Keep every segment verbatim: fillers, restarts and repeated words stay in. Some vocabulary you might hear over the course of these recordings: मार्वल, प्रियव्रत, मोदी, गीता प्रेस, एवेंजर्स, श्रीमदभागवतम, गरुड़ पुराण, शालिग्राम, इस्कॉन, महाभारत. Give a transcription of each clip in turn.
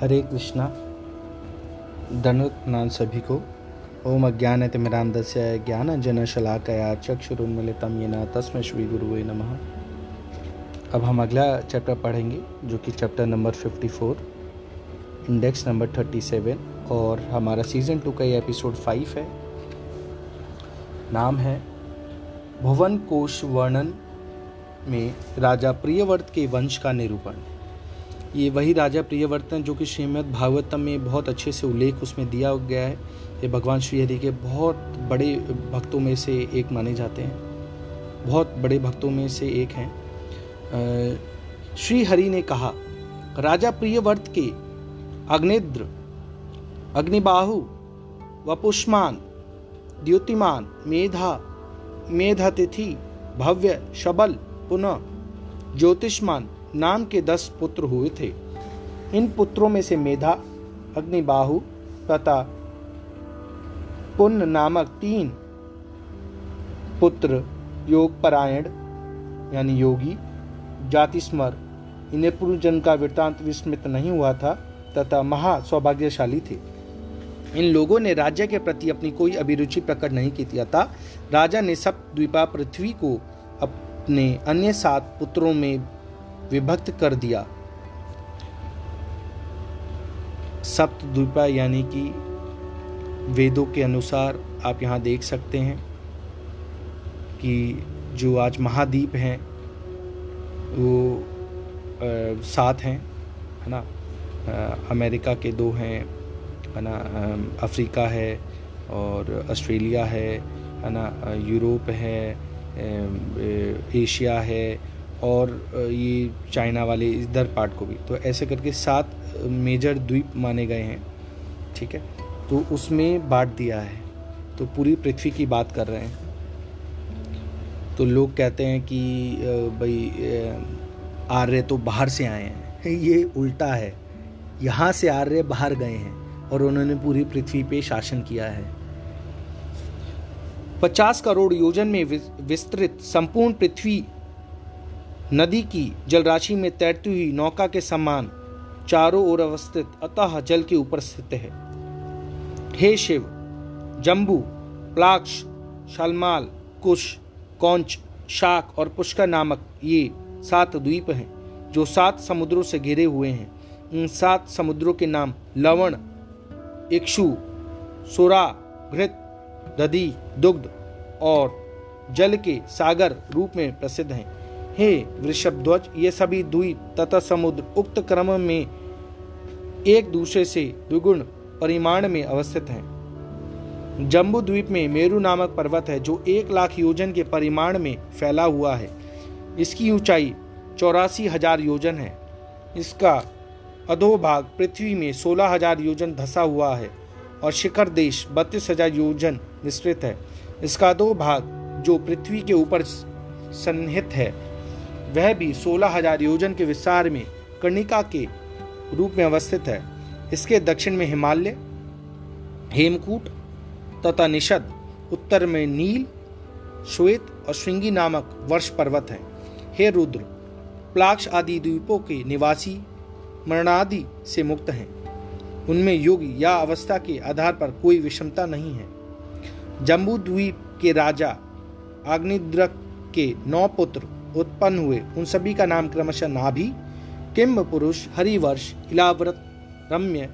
हरे कृष्णा। धन्यवाद सभी को। ओम अज्ञानतिमिरान्धस्य ज्ञानञ्जनशलाकया चक्षुरुन्मीलितं येन तस्मै श्रीगुरवे नमः। अब हम अगला चैप्टर पढ़ेंगे जो कि चैप्टर नंबर चौवन, इंडेक्स नंबर सैंतीस और हमारा सीज़न टू का ये एपिसोड फाइव है। नाम है भुवन कोश वर्णन में राजा प्रियव्रत के वंश का निरूपण। ये वही राजा प्रियव्रत हैं जो कि श्रीमदभागवतम में बहुत अच्छे से उल्लेख उसमें दिया गया है। ये भगवान श्री हरि के बहुत बड़े भक्तों में से एक माने जाते हैं, बहुत बड़े भक्तों में से एक हैं। श्री हरि ने कहा, राजा प्रियव्रत के अग्निद्र, अग्निबाहु, वपुष्मान, द्युतिमान, मेधा, मेधातिथि, भव्य, शबल, पुनः, ज्योतिष्मान नाम के दस पुत्र हुए थे। इन पुत्रों में से मेधा, अग्निबाहु तथा पुन्न नामक तीन पुत्र योग परायण यानी योगी, जातिस्मर, इन्हें पूर्वजन्म का वृत्तांत विस्मृत नहीं हुआ था तथा महा सौभाग्यशाली थे। इन लोगों ने राज्य के प्रति अपनी कोई अभिरुचि प्रकट नहीं की थी। अतः राजा ने सब द्वीपा पृथ्वी को अपने अन्य सात पुत्रों में विभक्त कर दिया। सप्तद्वीपा यानी कि वेदों के अनुसार आप यहाँ देख सकते हैं कि जो आज महाद्वीप हैं वो आ, सात हैं, है ना। आ, अमेरिका के दो हैं, है ना, अफ्रीका है और ऑस्ट्रेलिया है, है ना, यूरोप है, एशिया है और ये चाइना वाले इधर पार्ट को भी, तो ऐसे करके सात मेजर द्वीप माने गए हैं। ठीक है, तो उसमें बांट दिया है, तो पूरी पृथ्वी की बात कर रहे हैं। तो लोग कहते हैं कि भाई आर्य तो बाहर से आए हैं, ये उल्टा है। यहाँ से आर्य बाहर गए हैं और उन्होंने पूरी पृथ्वी पे शासन किया है। पचास करोड़ योजन में विस्तृत संपूर्ण पृथ्वी नदी की जलराशि में तैरती हुई नौका के समान चारों ओर अवस्थित अतः जल के ऊपर स्थित है। हे शिव, जम्बू, प्लाक्ष, शालमाल, कुश, कौंच, शाक और पुष्कर नामक ये सात द्वीप हैं जो सात समुद्रों से घिरे हुए हैं। इन सात समुद्रों के नाम लवण, इक्षु, सुरा, घृत, दधि, दुग्ध और जल के सागर रूप में प्रसिद्ध हैं। हे वृषभध्वज, ये सभी द्वीप तथा समुद्र उक्त क्रम में एक दूसरे से द्विगुण परिमाण में अवस्थित हैं। जम्बू द्वीप में मेरु नामक पर्वत है जो एक लाख योजन के परिमाण में फैला हुआ है। इसकी ऊंचाई चौरासी हजार योजन है। इसका अधोभाग पृथ्वी में सोलह हजार योजन धसा हुआ है और शिखर देश बत्तीस हजार योजन विस्तृत है। इसका अधोभाग जो पृथ्वी के ऊपर सन्निहित है वह भी सोलह हजार योजन के विस्तार में कर्णिका के रूप में अवस्थित है। इसके दक्षिण में हिमालय, हेमकूट तथा निषद, उत्तर में नील, श्वेत और श्रृंगी नामक वर्ष पर्वत हैं। हे रुद्र, प्लाक्ष आदि द्वीपों के निवासी मरणादि से मुक्त हैं। उनमें योग या अवस्था के आधार पर कोई विषमता नहीं है। जम्बू द्वीप के राजा आग्निद्र के नौ पुत्र उत्पन्न हुए। उन सभी का नाम क्रमशः नाभि, किम्ब पुरुष, हरिवर्ष, इलाव्रत, रम्य,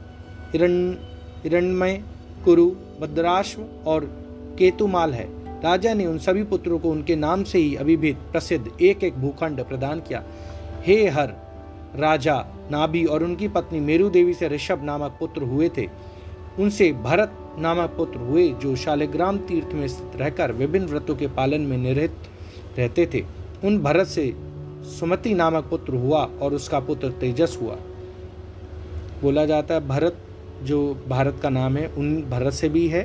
हिरण्मय, कुरु, भद्राश्व और केतुमाल है। राजा ने उन सभी पुत्रों को उनके नाम से ही अभिभेद प्रसिद्ध एक एक भूखंड प्रदान किया। हे हर, राजा नाभि और उनकी पत्नी मेरू देवी से ऋषभ नामक पुत्र हुए थे। उनसे भरत नामक पुत्र हुए जो शालिग्राम तीर्थ में स्थित रहकर विभिन्न व्रतों के पालन में निरत रहते थे। उन भरत से सुमति नामक पुत्र हुआ और उसका पुत्र तेजस हुआ। बोला जाता है भरत जो भारत का नाम है उन भरत से भी है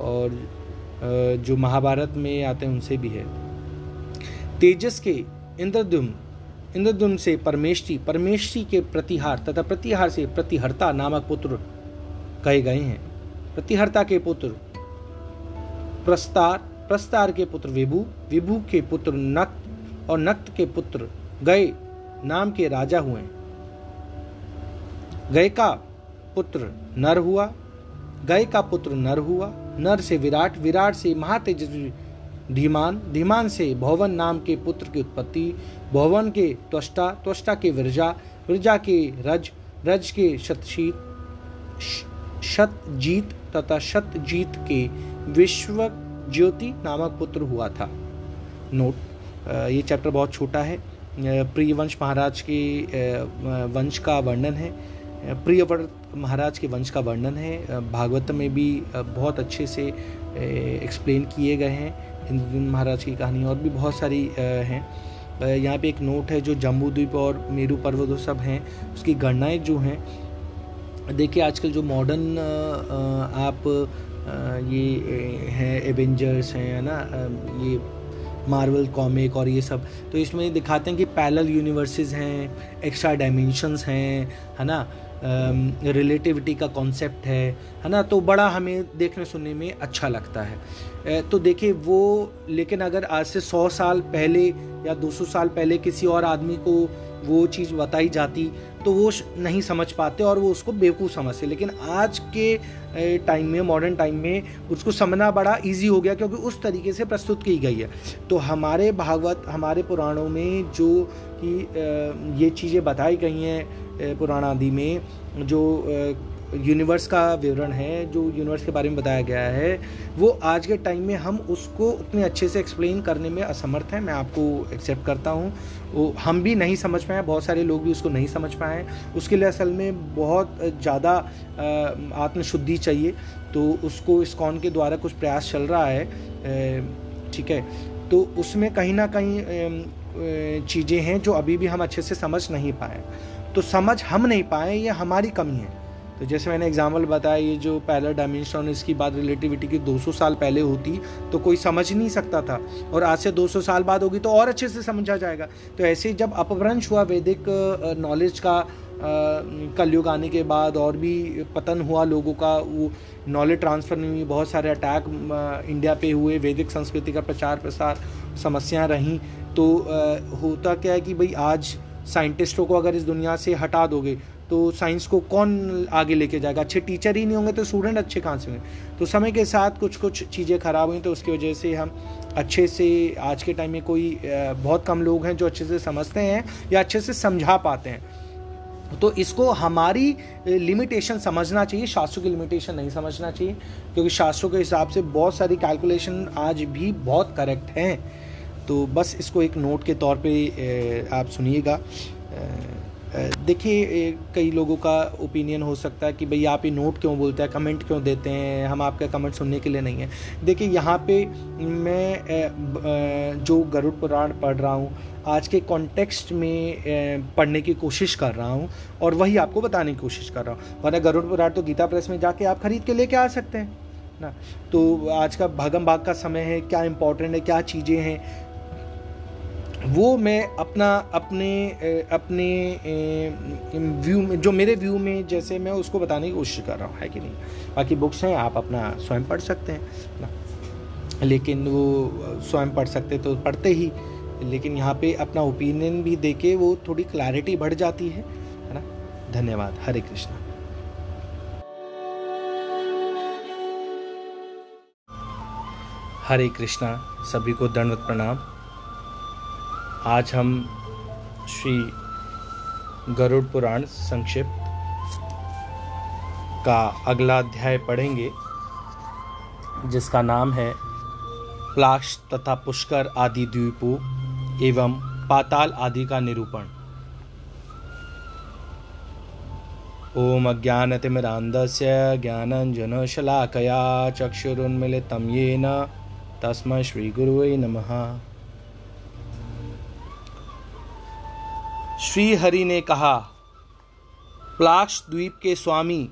और जो महाभारत में आते हैं उनसे भी है। तेजस के इंद्रद्युम्न, इंद्रद्युम्न से परमेष्टि, परमेष्टि के प्रतिहार तथा प्रतिहार से प्रतिहर्ता नामक पुत्र कहे गए हैं। प्रतिहर्ता के पुत्र प्रस्तार, प्रस्तार के पुत्र विभु, विभु के पुत्र नक्त और नक्त के पुत्र गय नाम के राजा हुए। गय का पुत्र नर हुआ, गय का पुत्र नर हुआ, नर से विराट, विराट से महातेजस्वी धीमान, धीमान से भवन नाम के पुत्र की उत्पत्ति, भवन के त्वष्टा, त्वष्टा के विरजा, विरजा के रज, रज के शतशीत, शतजीत तथा शतजीत के विश्व ज्योति नामक पुत्र हुआ था। नोट, ये चैप्टर बहुत छोटा है, प्रियवंश महाराज के वंश का वर्णन है, प्रियव्रत महाराज के वंश का वर्णन है, भागवत में भी बहुत अच्छे से एक्सप्लेन किए गए हैं इन महाराज की कहानी, और भी बहुत सारी हैं। यहाँ पे एक नोट है, जो जम्बूद्वीप और मेरू पर्वत सब हैं उसकी गणनाएँ जो हैं, देखिए आजकल जो मॉडर्न आप ये हैं एवेंजर्स हैं, है ना, ये मार्वल कॉमिक और ये सब, तो इसमें दिखाते हैं कि पैरेलल यूनिवर्सेस हैं, एक्स्ट्रा डायमेंशंस हैं, है ना, रिलेटिविटी का कॉन्सेप्ट है, है ना, तो बड़ा हमें देखने सुनने में अच्छा लगता है। तो देखिए वो, लेकिन अगर आज से सौ साल पहले या दो सौ साल पहले किसी और आदमी को वो चीज़ बताई जाती तो वो नहीं समझ पाते और वो उसको बेवकूफ़ समझते, लेकिन आज के टाइम में, मॉडर्न टाइम में उसको समझना बड़ा इजी हो गया क्योंकि उस तरीके से प्रस्तुत की गई है। तो हमारे भागवत, हमारे पुराणों में जो कि ये चीज़ें बताई गई हैं, पुराण आदि में जो यूनिवर्स का विवरण है, जो यूनिवर्स के बारे में बताया गया है, वो आज के टाइम में हम उसको उतने अच्छे से एक्सप्लेन करने में असमर्थ हैं। मैं आपको एक्सेप्ट करता हूँ, हम भी नहीं समझ पाए, बहुत सारे लोग भी उसको नहीं समझ पाए, उसके लिए असल में बहुत ज़्यादा आत्मशुद्धि चाहिए, तो उसको इस्कॉन के द्वारा कुछ प्रयास चल रहा है, ठीक है, तो उसमें कहीं ना कहीं चीज़ें हैं जो अभी भी हम अच्छे से समझ नहीं पाए, तो समझ हम नहीं पाए, ये हमारी कमी है। तो जैसे मैंने एग्जाम्पल बताया, ये जो पैरेलल डायमेंशन, इसकी बात रिलेटिविटी की दो सौ साल पहले होती तो कोई समझ नहीं सकता था, और आज से दो सौ साल बाद होगी तो और अच्छे से समझा जाएगा। तो ऐसे ही जब अपभ्रंश हुआ वैदिक नॉलेज का, कलयुग आने के बाद और भी पतन हुआ लोगों का, वो नॉलेज ट्रांसफ़र नहीं हुई, बहुत सारे अटैक इंडिया पे हुए, वैदिक संस्कृति का प्रचार प्रसार समस्याएं रहीं, तो होता क्या है कि भाई आज साइंटिस्टों को अगर इस दुनिया से हटा दोगे तो साइंस को कौन आगे लेके जाएगा, अच्छे टीचर ही नहीं होंगे तो स्टूडेंट अच्छे कहाँ से होंगे। तो समय के साथ कुछ कुछ चीज़ें ख़राब हुई, तो उसकी वजह से हम अच्छे से आज के टाइम में कोई बहुत कम लोग हैं जो अच्छे से समझते हैं या अच्छे से समझा पाते हैं। तो इसको हमारी लिमिटेशन समझना चाहिए, शास्त्रों की लिमिटेशन नहीं समझना चाहिए, क्योंकि शास्त्रों के हिसाब से बहुत सारी कैलकुलेशन आज भी बहुत करेक्ट हैं। तो बस इसको एक नोट के तौर पे आप सुनिएगा। देखिए, कई लोगों का ओपिनियन हो सकता है कि भई आप ये नोट क्यों बोलते हैं, कमेंट क्यों देते हैं, हम आपका कमेंट सुनने के लिए नहीं है। देखिए, यहाँ पे मैं जो गरुड़ पुराण पढ़ रहा हूँ आज के कॉन्टेक्स्ट में पढ़ने की कोशिश कर रहा हूँ और वही आपको बताने की कोशिश कर रहा हूँ, वरना गरुड़ पुराण तो गीता प्रेस में जाके आप खरीद के लेके आ सकते हैं ना। तो आज का भागम भाग का समय है, क्या इम्पोर्टेंट है, क्या चीज़ें हैं, वो मैं अपना अपने अपने व्यू, जो मेरे व्यू में जैसे मैं उसको बताने की कोशिश कर रहा हूँ, है कि नहीं। बाकी बुक्स हैं, आप अपना स्वयं पढ़ सकते हैं ना, लेकिन वो स्वयं पढ़ सकते तो पढ़ते ही, लेकिन यहाँ पे अपना ओपिनियन भी देके वो थोड़ी क्लैरिटी बढ़ जाती है, है ना। धन्यवाद, हरे कृष्णा। हरे कृष्णा, सभी को दंडवत प्रणाम। आज हम श्री गरुड़ पुराण संक्षिप्त का अगला अध्याय पढ़ेंगे, जिसका नाम है प्लाश तथा पुष्कर आदि द्वीपों एवं पाताल आदि का निरूपण। ओम अज्ञानतिमिरान्धस्य ज्ञानांजनशलाकया चक्षुरुन्मीलितं येन तस्मै श्री गुरुवे नमः। श्री हरि ने कहा, प्लाश द्वीप के स्वामी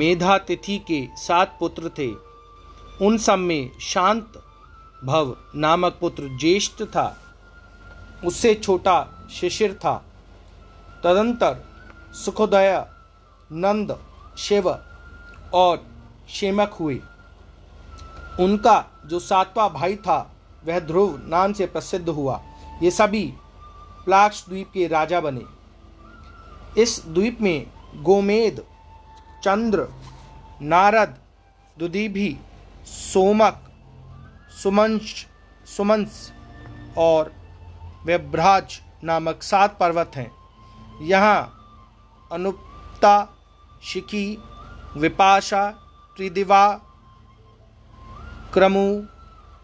मेधातिथि के सात पुत्र थे। उन सब में शांत भव नामक पुत्र ज्येष्ठ था, उससे छोटा शिशिर था। तदंतर सुखोदय, नंद, शिव और शेमक हुए। उनका जो सातवां भाई था वह ध्रुव नाम से प्रसिद्ध हुआ। ये सभी प्लाक्ष द्वीप के राजा बने। इस द्वीप में गोमेद चंद्र, नारद, दुदीभी, सोमक, सुमंश सुमंस और व्यभ्राज नामक सात पर्वत हैं। यहाँ अनुप्ता, शिखी, विपाशा, त्रिदिवा, क्रमु,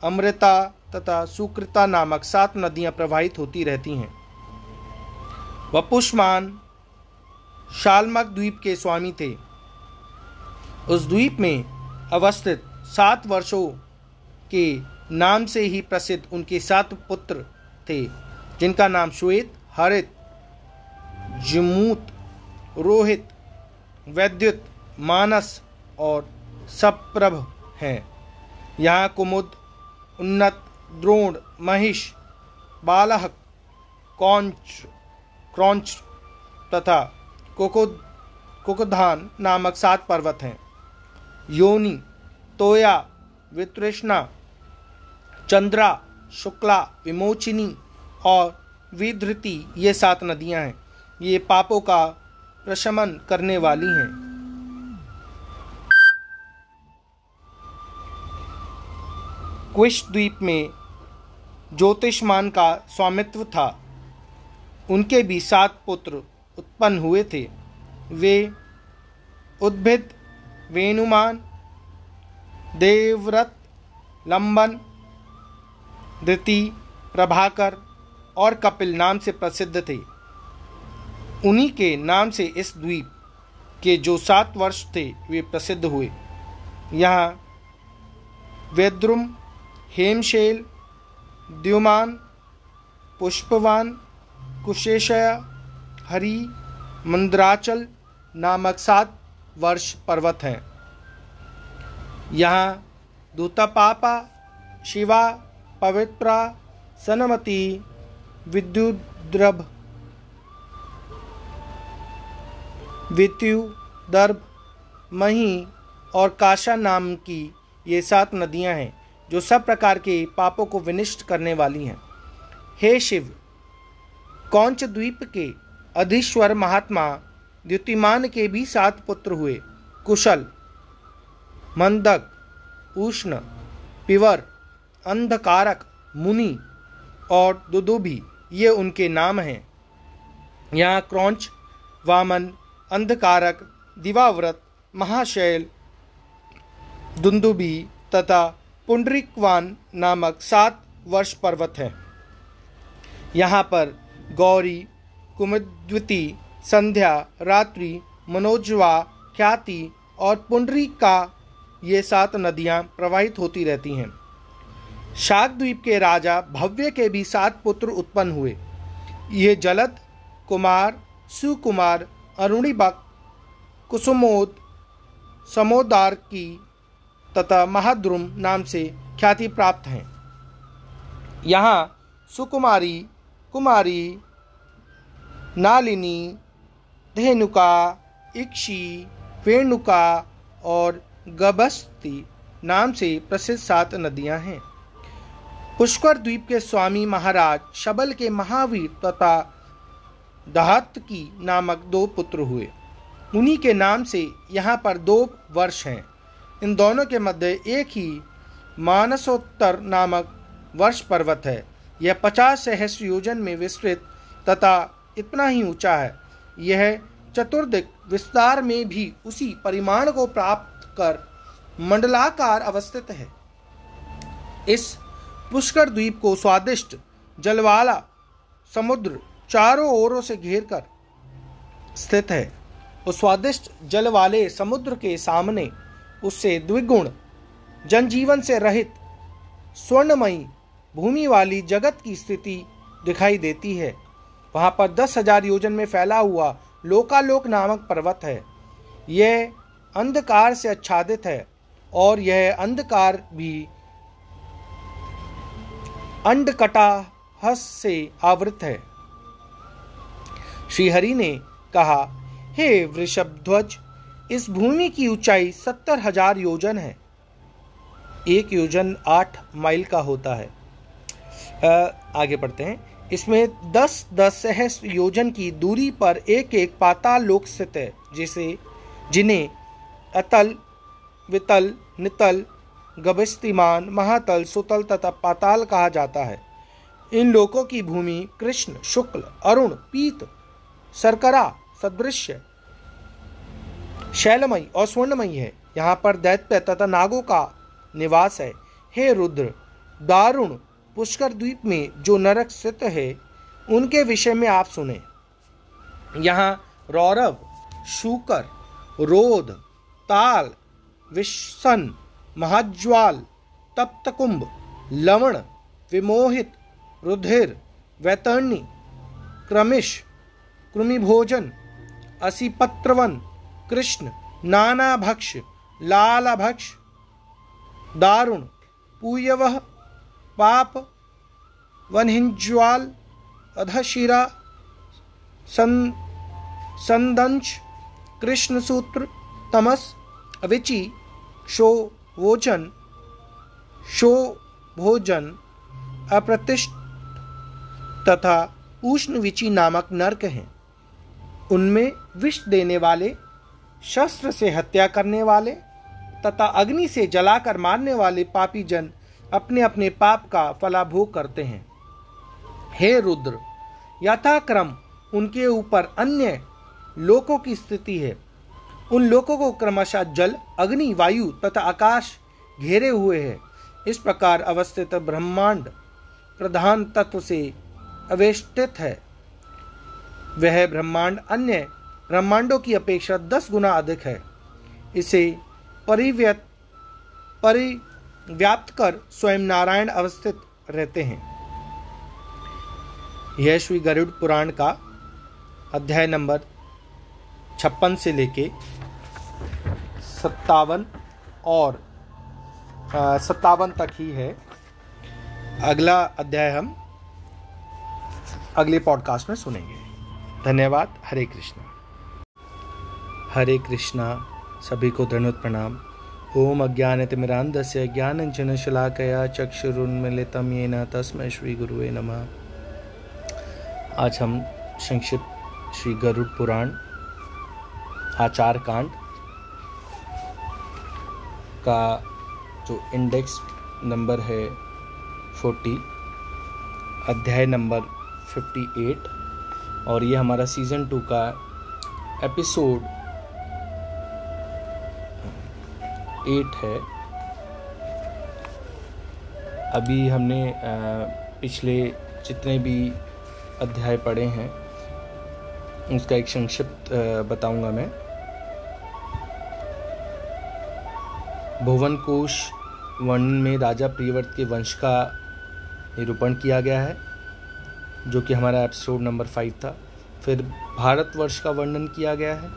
अमृता तथा सुकृता नामक सात नदियाँ प्रवाहित होती रहती हैं। वपुष्मान शालमक द्वीप के स्वामी थे। उस द्वीप में अवस्थित सात वर्षों के नाम से ही प्रसिद्ध उनके सात पुत्र थे, जिनका नाम श्वेत, हरित, जमूत, रोहित, वैद्युत, मानस और सप्रभ हैं। यहाँ कुमुद, उन्नत, द्रोण, महिष, बालहक, कौंच, क्रौंच तथा कोकोद कोकोधान नामक सात पर्वत हैं। योनि, तोया, वितृष्णा, चंद्रा, शुक्ला, विमोचिनी और विधृति ये सात नदियां हैं। ये पापों का प्रशमन करने वाली हैं। क्विश द्वीप में ज्योतिषमान का स्वामित्व था। उनके भी सात पुत्र उत्पन्न हुए थे। वे उद्भिद, वेणुमान, देवव्रत, लंबन, धृति, प्रभाकर और कपिल नाम से प्रसिद्ध थे। उन्हीं के नाम से इस द्वीप के जो सात वर्ष थे वे प्रसिद्ध हुए। यहाँ वेद्रुम, हेमशेल, द्युमान, पुष्पवान, कुशेशया, हरि, मंद्राचल नामक सात वर्ष पर्वत हैं। यहाँ दूतपापा, शिवा, पवित्रा, सनमति, विद्युद्रभ, वित्युदर्भ, मही और काशा नाम की ये सात नदियाँ हैं, जो सब प्रकार के पापों को विनिष्ट करने वाली हैं। हे शिव, कौंच द्वीप के अधीश्वर महात्मा द्युतिमान के भी सात पुत्र हुए। कुशल, मंदक, उष्ण, पिवर, अंधकारक, मुनि और दुदुभी ये उनके नाम हैं। यहाँ क्रौंच, वामन, अंधकारक, दिवाव्रत, महाशैल, दुंदुभी तथा पुंडरीकवान नामक सात वर्ष पर्वत हैं। यहाँ पर गौरी, कुमुद्वती, संध्या, रात्रि, मनोजवा, ख्याति और पुंडरीका ये सात नदियाँ प्रवाहित होती रहती हैं। शाक द्वीप के राजा भव्य के भी सात पुत्र उत्पन्न हुए। ये जलद, कुमार, सुकुमार, अरुणिबक, कुसुमोद, समोदार की तथा महाद्रुम नाम से ख्याति प्राप्त हैं। यहाँ सुकुमारी, कुमारी, नालिनी, धेनुका, इक्षी, वेणुका और गबस्ती नाम से प्रसिद्ध सात नदियाँ हैं। पुष्कर द्वीप के स्वामी महाराज शबल के महावीर तथा दहत की नामक दो पुत्र हुए। उन्हीं के नाम से यहाँ पर दो वर्ष हैं। इन दोनों के मध्य एक ही मानसोत्तर नामक वर्ष पर्वत है। यह पचास सहस्र योजन में विस्तृत तथा इतना ही ऊंचा है। यह चतुर्दिक विस्तार में भी उसी परिमाण को प्राप्त कर मंडलाकार अवस्थित है। इस पुष्कर द्वीप को स्वादिष्ट जल वाला समुद्र चारों ओरों से घेर कर स्थित है। उस स्वादिष्ट जल वाले समुद्र के सामने उससे द्विगुण जनजीवन से रहित स्वर्णमयी भूमि वाली जगत की स्थिति दिखाई देती है। वहाँ पर दस हजार योजन में फैला हुआ लोकालोक नामक पर्वत है। यह अंधकार से आच्छादित है और यह अंधकार भी अंडकटाहस से आवृत है। श्रीहरि ने कहा, हे वृषभध्वज, इस भूमि की ऊंचाई सत्तर हजार योजन है। एक योजन आठ माइल का होता है। आ, आगे पढ़ते हैं। इसमें दस दस सहस्र योजन की दूरी पर एक एक पाताल लोक स्थित है, जिसे जिन्हें अतल, वितल, नितल, गभस्तिमान, महातल, सुतल तथा पाताल कहा जाता है। इन लोकों की भूमि कृष्ण, शुक्ल, अरुण, पीत, शर्करा सदृश्य, शैलमयी और स्वर्णमयी है। यहाँ पर दैत्य तथा नागों का निवास है। हे रुद्र, दारुण पुष्कर द्वीप में जो नरक स्थित है उनके विषय में आप सुने। यहाँ रौरव, शूकर, रोध, ताल, विषन, महाज्वाल, तप्तकुंभ, लवण, विमोहित, रुधिर, वैतर्णी, क्रमिश, कृमिभोजन, असिपत्रवन, कृष्ण, नानाभक्ष, लालाभक्ष, दारुण, पूयवह, पाप, वनहिंज्वाल, अधशिरा, संदंश, कृष्णसूत्र, तमस, अविचि, शोवोचन, शोभोजन, अप्रतिष्ठ तथा उष्णविचि नामक नर्क हैं। उनमें विष देने वाले, शस्त्र से हत्या करने वाले तथा अग्नि से जलाकर मारने वाले पापी जन अपने अपने पाप का फलाभोग करते हैं। हे रुद्र, यथाक्रम उनके ऊपर अन्य लोकों की स्थिति है। उन लोकों को क्रमशः जल, अग्नि, वायु तथा आकाश घेरे हुए है। इस प्रकार अवस्थित ब्रह्मांड प्रधान तत्व से अवेष्टित है। वह ब्रह्मांड अन्य ब्रह्मांडों की अपेक्षा दस गुना अधिक है। इसे परिव्यत परिव्याप्त कर स्वयं नारायण अवस्थित रहते हैं। यह श्री गरुड़ पुराण का अध्याय नंबर छप्पन से लेके सत्तावन और सत्तावन तक ही है। अगला अध्याय हम अगले पॉडकास्ट में सुनेंगे। धन्यवाद। हरे कृष्णा। हरे कृष्णा। सभी को धन्यवाद, प्रणाम। ओम अज्ञानतिमिरांधस्य ज्ञानंजन शलाकया चक्षुरुन्मीलितं येन तस्मै श्री गुरुवे नमः। आज हम संक्षिप्त श्री गरुड़ पुराण आचार कांड का जो इंडेक्स नंबर है चालीस, अध्याय नंबर अट्ठावन, और ये हमारा सीज़न टू का एपिसोड एट है। अभी हमने पिछले जितने भी अध्याय पढ़े हैं उसका एक संक्षिप्त बताऊंगा मैं। भुवन कोश वर्णन में राजा प्रियव्रत के वंश का निरूपण किया गया है, जो कि हमारा एपिसोड नंबर फाइव था। फिर भारतवर्ष का वर्णन किया गया है,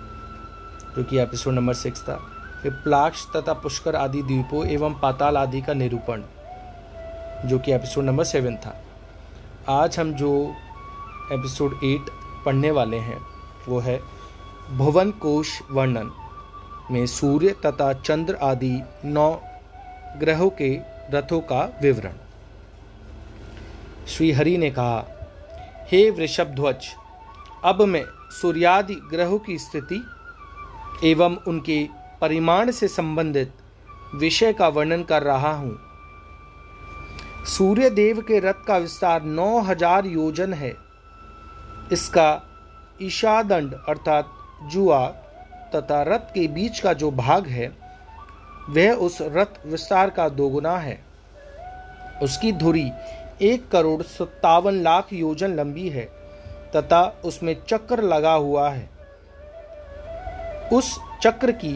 जो कि एपिसोड नंबर सिक्स था। फिर प्लाक्ष तथा पुष्कर आदि द्वीपों एवं पाताल आदि का निरूपण, जो कि एपिसोड नंबर सेवन था। आज हम जो एपिसोड एट पढ़ने वाले हैं वो है भुवन कोश वर्णन में सूर्य तथा चंद्र आदि नौ ग्रहों के रथों का विवरण। श्री हरि ने कहा, हे वृषभध्वज, अब मैं सूर्यादि ग्रहों की स्थिति एवं उनके परिमाण से संबंधित विषय का वर्णन कर रहा हूँ। सूर्य देव के रथ का विस्तार नौ हजार योजन है। इसका ईशादंड अर्थात जुआ तथा रथ के बीच का जो भाग है वह उस रथ विस्तार का दोगुना है। उसकी धुरी एक करोड़ सत्तावन लाख योजन लंबी है तथा उसमें चक्र लगा हुआ है। उस चक्र की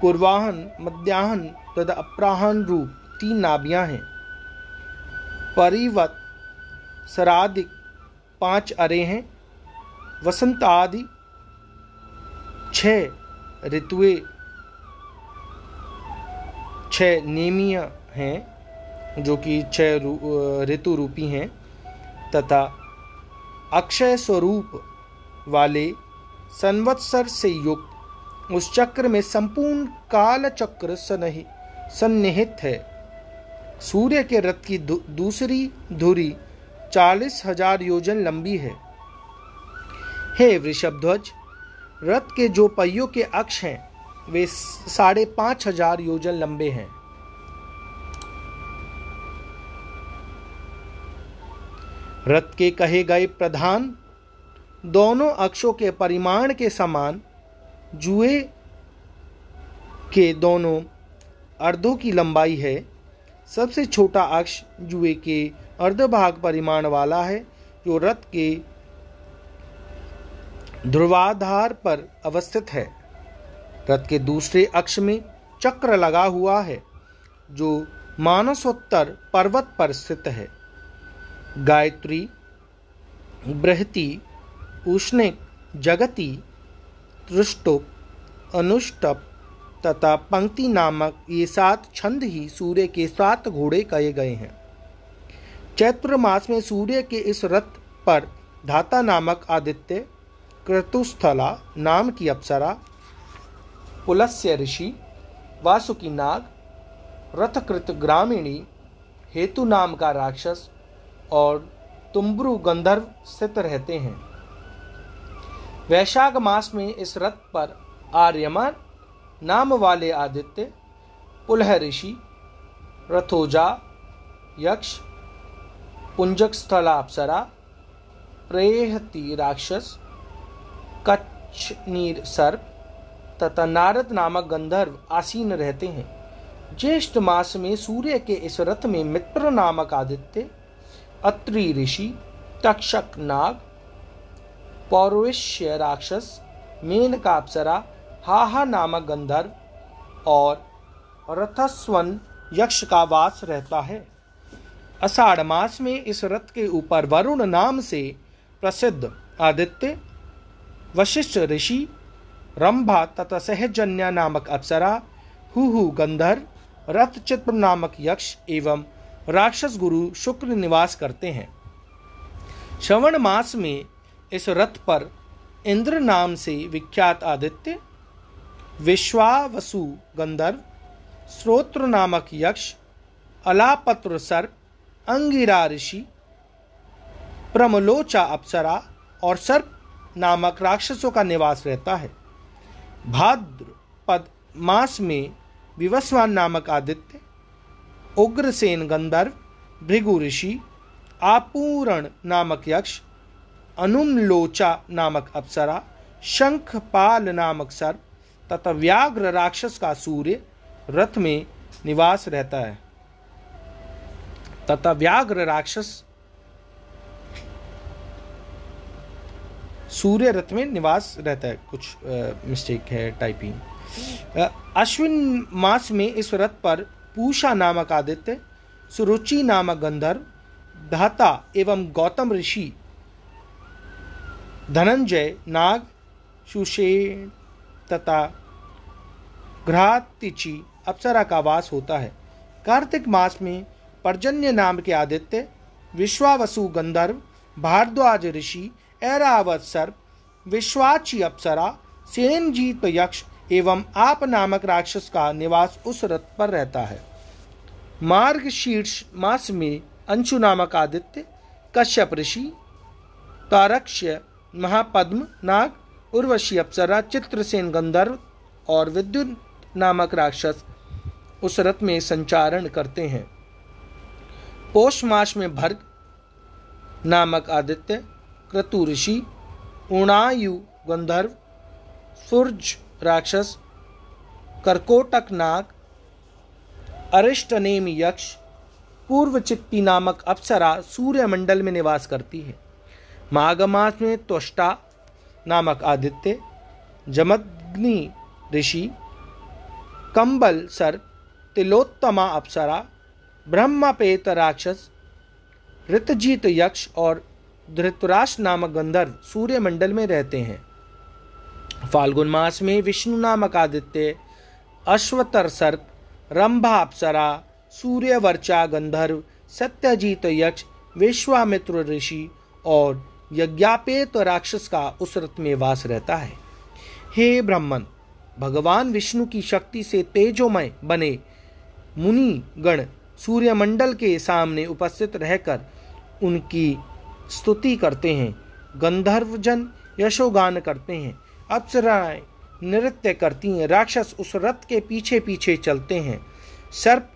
पूर्वाहन, मध्याहन तथा अपराहन रूप तीन नाभियां हैं। परिवत सरादिक पांच अरे हैं। वसंत आदि छह ऋतुएं, छह नेमिया हैं जो कि छह ऋतु रूपी हैं, तथा अक्षय स्वरूप वाले संवत्सर से युक्त उस चक्र में संपूर्ण काल चक्र सन्निहित है। सूर्य के रथ की दू, दूसरी धुरी चालीस हजार योजन लंबी है। हे वृषभध्वज, रथ के जो पहियों के अक्ष हैं वे साढ़े पाँच हजार योजन लंबे हैं। रथ के कहे गए प्रधान दोनों अक्षों के परिमाण के समान जुए के दोनों अर्धों की लंबाई है। सबसे छोटा अक्ष जुए के अर्ध भाग परिमाण वाला है, जो रथ के ध्रुवाधार पर अवस्थित है। रथ के दूसरे अक्ष में चक्र लगा हुआ है, जो मानसोत्तर पर्वत पर स्थित है। गायत्री, बृहति, उष्णिक, जगति, तृष्टुप, अनुष्टुप तथा पंक्ति नामक ये सात छंद ही सूर्य के सात घोड़े कहे गए हैं। चैत्र मास में सूर्य के इस रथ पर धाता नामक आदित्य, क्रतुस्थला नाम की अप्सरा, पुलस्य ऋषि, वासुकी नाग, रथकृत ग्रामिणी, हेतु नाम का राक्षस और तुम्ब्रु गंधर्व स्थित रहते हैं। वैशाख मास में इस रथ पर आर्यमान नाम वाले आदित्य, पुलह ऋषि, रथोजा, यक्ष, पुंजक स्थला अप्सरा, प्रेहति राक्षस, कच्छनीर सर्प तथा नारद नामक गंधर्व आसीन रहते हैं। ज्येष्ठ मास में सूर्य के इस रथ में मित्र नामक आदित्य, अत्रि ऋषि, तक्षक नाग, पौरवश्य राक्षस, मेनका अप्सरा, हाहा नामक गंधर्व और रथस्वन यक्ष का वास रहता है। आषाढ़ मास में इस रथ के ऊपर वरुण नाम से प्रसिद्ध आदित्य, वशिष्ठ ऋषि, रंभा तथा सहजन्या नामक अप्सरा, हुहु गंधर्व, रथचित्र नामक यक्ष एवं राक्षस गुरु शुक्र निवास करते हैं। श्रवण मास में इस रथ पर इंद्र नाम से विख्यात आदित्य, विश्वावसु गंधर्व, स्रोत्र नामक यक्ष, अलापत्र सर्प, अंगिरा ऋषि, प्रमलोचा अप्सरा और सर्प नामक राक्षसों का निवास रहता है। भाद्रपद मास में विवस्वान नामक आदित्य, उग्रसेन गंधर्व, भृगु ऋषि, आपूरण नामक यक्ष, अनुमलोचा नामक अप्सरा, शंखपाल नामक सर्प तथा व्याघ्र राक्षस का सूर्य रथ में निवास रहता है तथा व्याघ्र राक्षस सूर्य रथ में निवास रहता है। कुछ मिस्टेक है टाइपिंग। अश्विन मास में इस रथ पर पूषा नामक आदित्य, सुरुचि नामक गंधर्व, धाता एवं गौतम ऋषि, धनंजय नाग, सुषेण तथा घ्रातिचि अप्सरा का वास होता है। कार्तिक मास में पर्जन्य नाम के आदित्य, विश्वावसु गंधर्व, भारद्वाज ऋषि, ऐरावत सर्प, विश्वाची अप्सरा, सेनजीत यक्ष एवं आप नामक राक्षस का निवास उस रथ पर रहता है। मार्गशीर्ष मास में अंशु नामक आदित्य, कश्यप ऋषि, तारक्ष्य, महापद्म नाग, उर्वशी अप्सरा, चित्रसेन गंधर्व और विद्युत नामक राक्षस उस रथ में संचारण करते हैं। पौष मास में भर्ग नामक आदित्य, क्रतु ऋषि, उणायु गंधर्व, सूर्ज राक्षस, करकोटक नाग, अरिष्टनेम यक्ष, पूर्वचित्ती नामक अप्सरा सूर्यमंडल में निवास करती है। माघ मास में त्वष्टा नामक आदित्य, जमदग्नि ऋषि, कंबल सर्प, तिलोत्तमा अप्सरा, ब्रह्मपेत राक्षस, ऋतजीत यक्ष और धृतराष्ट्र नामक गंधर्व सूर्यमंडल में रहते हैं। फाल्गुन मास में विष्णु नामक आदित्य, अश्वतर सर्प, रंभा अप्सरा, सूर्यवर्चा गंधर्व, सत्यजीत यक्ष, विश्वामित्र ऋषि और यज्ञापेत राक्षस का उस रथ में वास रहता है। हे ब्राह्मण, भगवान विष्णु की शक्ति से तेजोमय बने मुनि गण सूर्यमंडल के सामने उपस्थित रहकर उनकी स्तुति करते हैं। गंधर्वजन यशोगान करते हैं। अप्सराएं नृत्य करती हैं। राक्षस उस रथ के पीछे पीछे चलते हैं, सर्प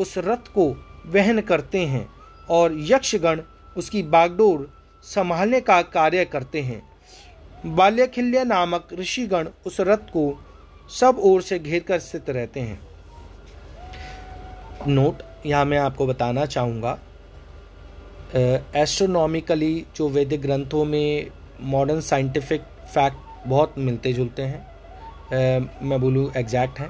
उस रथ को वहन करते हैं और यक्षगण उसकी बागडोर संभालने का कार्य करते हैं। बाल्यखिल्य नामक ऋषिगण उस रथ को सब ओर से घेर कर स्थित रहते हैं। नोट, यहाँ मैं आपको बताना चाहूँगा, एस्ट्रोनॉमिकली जो वैदिक ग्रंथों में मॉडर्न साइंटिफिक फैक्ट बहुत मिलते जुलते हैं, uh, मैं बोलूँ एग्जैक्ट हैं।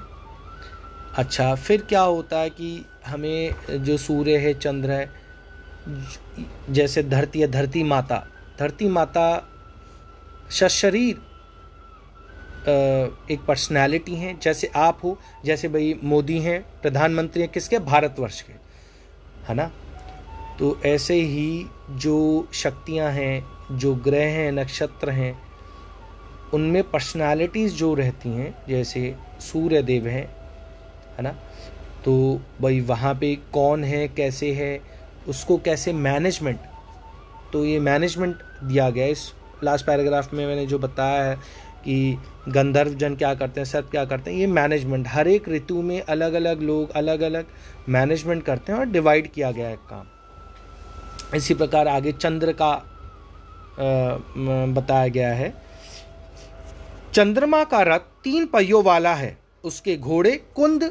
अच्छा, फिर क्या होता है कि हमें जो सूर्य है, चंद्र है, जैसे धरती है, धरती माता, धरती माता सशरीर एक पर्सनालिटी हैं, जैसे आप हो, जैसे भाई मोदी हैं, प्रधानमंत्री हैं, किसके? भारतवर्ष के, है ना। तो ऐसे ही जो शक्तियां हैं, जो ग्रह हैं, नक्षत्र हैं, उनमें पर्सनालिटीज़ जो रहती हैं, जैसे सूर्य देव हैं, है ना, तो भाई वहाँ पे कौन है, कैसे है, उसको कैसे मैनेजमेंट, तो ये मैनेजमेंट दिया गया इस लास्ट पैराग्राफ में। मैंने जो बताया है कि गंधर्व जन क्या करते हैं, सर्प क्या करते हैं, ये मैनेजमेंट। हर एक ऋतु में अलग अलग लोग अलग अलग मैनेजमेंट करते हैं और डिवाइड किया गया है काम। इसी प्रकार आगे चंद्र का आ, बताया गया है। चंद्रमा का रथ तीन पहियों वाला है, उसके घोड़े कुंद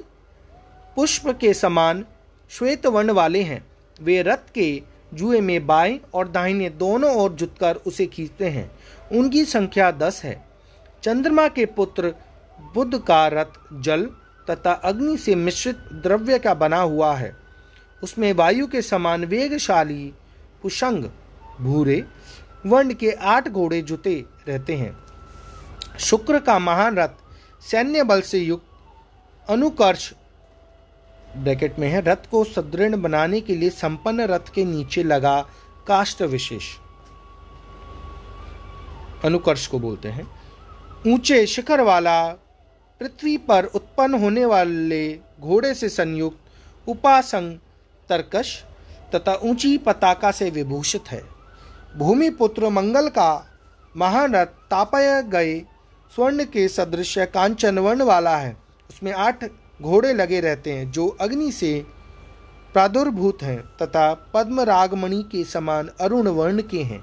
पुष्प के समान श्वेत वर्ण वाले हैं, वे रथ के जुए में बाएं और दाहिने दोनों ओर जुटकर उसे खींचते हैं, उनकी संख्या दस है। चंद्रमा के पुत्र बुध का रथ जल तथा अग्नि से मिश्रित द्रव्य का बना हुआ है, उसमें वायु के समान वेगशाली पुशंग भूरे वर्ण के आठ घोड़े जुटे रहते हैं। शुक्र का महान रथ सैन्य बल से युक्त अनुकर्ष ब्रैकेट में है, रथ को सुदृढ़ बनाने के लिए संपन्न रथ के नीचे लगा काष्ठ विशेष, अनुकर्ष को बोलते हैं, ऊंचे शिखर वाला पृथ्वी पर उत्पन्न होने वाले घोड़े से संयुक्त उपासंग तर्कश तथा ऊंची पताका से विभूषित है। भूमि पुत्र मंगल का महारथ तापय गए स्वर्ण के सदृश कांचन वर्ण वाला है, उसमें आठ घोड़े लगे रहते हैं जो अग्नि से प्रादुर्भूत हैं तथा पद्मरागमणि के समान अरुण वर्ण के हैं।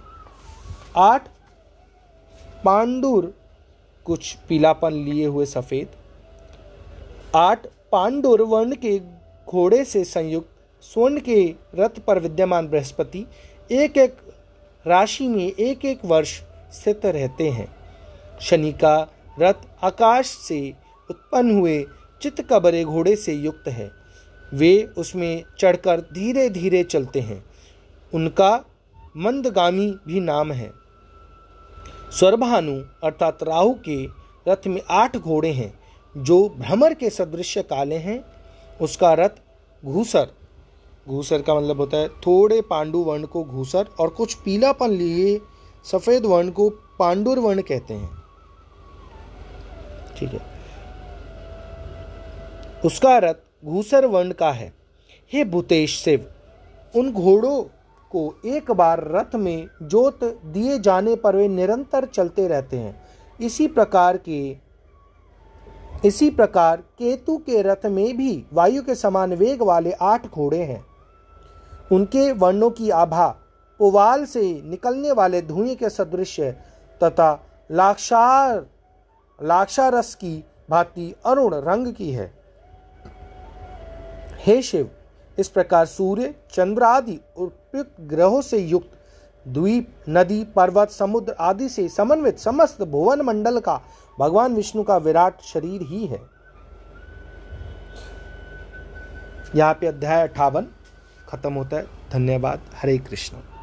आठ पांडुर कुछ पीलापन लिए हुए सफ़ेद, आठ पांडुर वर्ण के घोड़े से संयुक्त स्वर्ण के रथ पर विद्यमान बृहस्पति एक एक राशि में एक एक वर्ष स्थित रहते हैं। शनि का रथ आकाश से उत्पन्न हुए चितकबरे घोड़े से युक्त है, वे उसमें चढ़कर धीरे धीरे चलते हैं, उनका मंदगामी भी नाम है। स्वर्भानु अर्थात राहु के रथ में आठ घोड़े हैं जो भ्रमर के सदृश काले हैं, उसका रथ घूसर, घूसर का मतलब होता है थोड़े पांडु वर्ण को घूसर और कुछ पीलापन लिए सफ़ेद वर्ण को पांडुर वर्ण कहते हैं, ठीक है, उसका रथ घूसर वर्ण का है। हे भूतेश शिव, उन घोड़ों को एक बार रथ में जोत दिए जाने पर वे निरंतर चलते रहते हैं। इसी प्रकार के इसी प्रकार केतु के रथ में भी वायु के समान वेग वाले आठ घोड़े हैं, उनके वर्णों की आभा पुवाल से निकलने वाले धुएं के सदृश तथा लाक्षार लाक्षारस की भांति अरुण रंग की है। हे शिव, इस प्रकार सूर्य, चंद्र आदि उपयुक्त ग्रहों से युक्त द्वीप, नदी, पर्वत, समुद्र आदि से समन्वित समस्त भुवन मंडल का भगवान विष्णु का विराट शरीर ही है। यहाँ पे अध्याय अट्ठावन खत्म होता है। धन्यवाद। हरे कृष्ण।